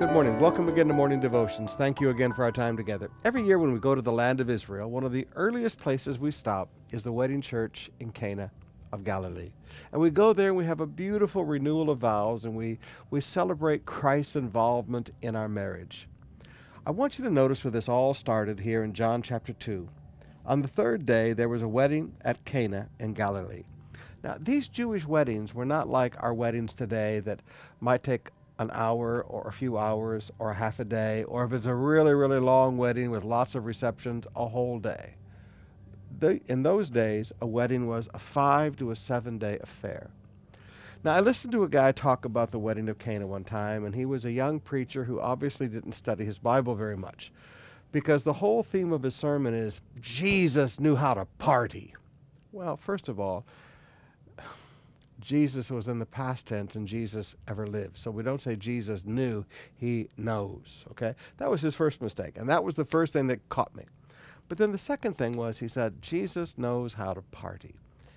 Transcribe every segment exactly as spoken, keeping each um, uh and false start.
Good morning. Welcome again to Morning Devotions. Thank you again for our time together. Every year when we go to the land of Israel, one of the earliest places we stop is the wedding church in Cana of Galilee. And we go there and we have a beautiful renewal of vows, and we, we celebrate Christ's involvement in our marriage. I want you to notice where this all started here in John chapter two. On the third day, there was a wedding at Cana in Galilee. Now, these Jewish weddings were not like our weddings today that might take an hour or a few hours or half a day, or if it's a really, really long wedding with lots of receptions, a whole day. The, in those days, a wedding was a five to a seven day affair. Now, I listened to a guy talk about the wedding of Cana one time, and he was a young preacher who obviously didn't study his Bible very much, because the whole theme of his sermon is Jesus knew how to party. Well, first of all, Jesus was in the past tense and Jesus ever lived. So we don't say Jesus knew, he knows, okay? That was his first mistake, and that was the first thing that caught me. But then the second thing was he said, Jesus knows how to party.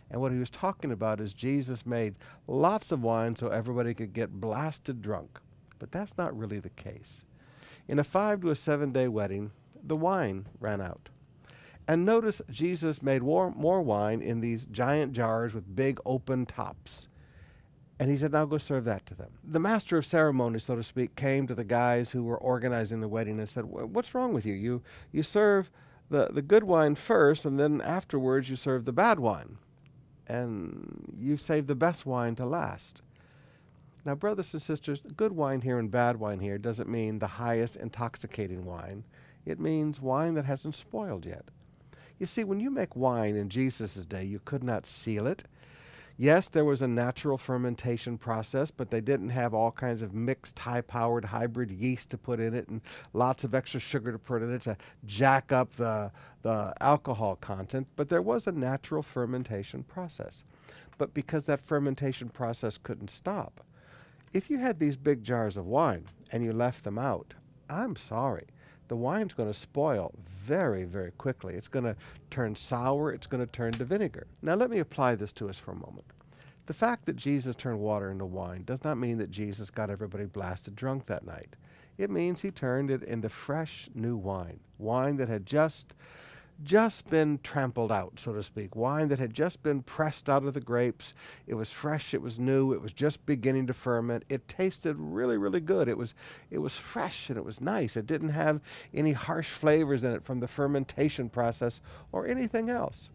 And what he was talking about is Jesus made lots of wine so everybody could get blasted drunk. But that's not really the case. In a five to a seven day wedding, the wine ran out. And notice Jesus made more, more wine in these giant jars with big open tops. And he said, now go serve that to them. The master of ceremonies, so to speak, came to the guys who were organizing the wedding and said, what's wrong with you? You, you serve the, the good wine first, and then afterwards you serve the bad wine. And you save the best wine to last. Now, brothers and sisters, good wine here and bad wine here doesn't mean the highest intoxicating wine. It means wine that hasn't spoiled yet. You see, when you make wine in Jesus' day, you could not seal it. Yes, there was a natural fermentation process, but they didn't have all kinds of mixed, high-powered hybrid yeast to put in it and lots of extra sugar to put in it to jack up the, the alcohol content. But there was a natural fermentation process. But because that fermentation process couldn't stop, if you had these big jars of wine and you left them out, I'm sorry. The wine's going to spoil very, very quickly. It's going to turn sour. It's going to turn to vinegar. Now, let me apply this to us for a moment. The fact that Jesus turned water into wine does not mean that Jesus got everybody blasted drunk that night. It means he turned it into fresh, new wine, wine that had just, just been trampled out, so to speak, wine that had just been pressed out of the grapes. It was fresh. It was new. It was just beginning to ferment. It tasted really, really good. It was, it was fresh, and it was nice. It didn't have any harsh flavors in it from the fermentation process or anything else.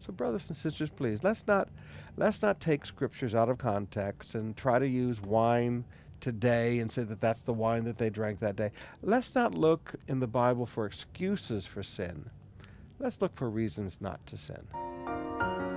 So, brothers and sisters, please, let's not, let's not take scriptures out of context and try to use wine today and say that that's the wine that they drank that day. Let's not look in the Bible for excuses for sin. Let's look for reasons not to sin.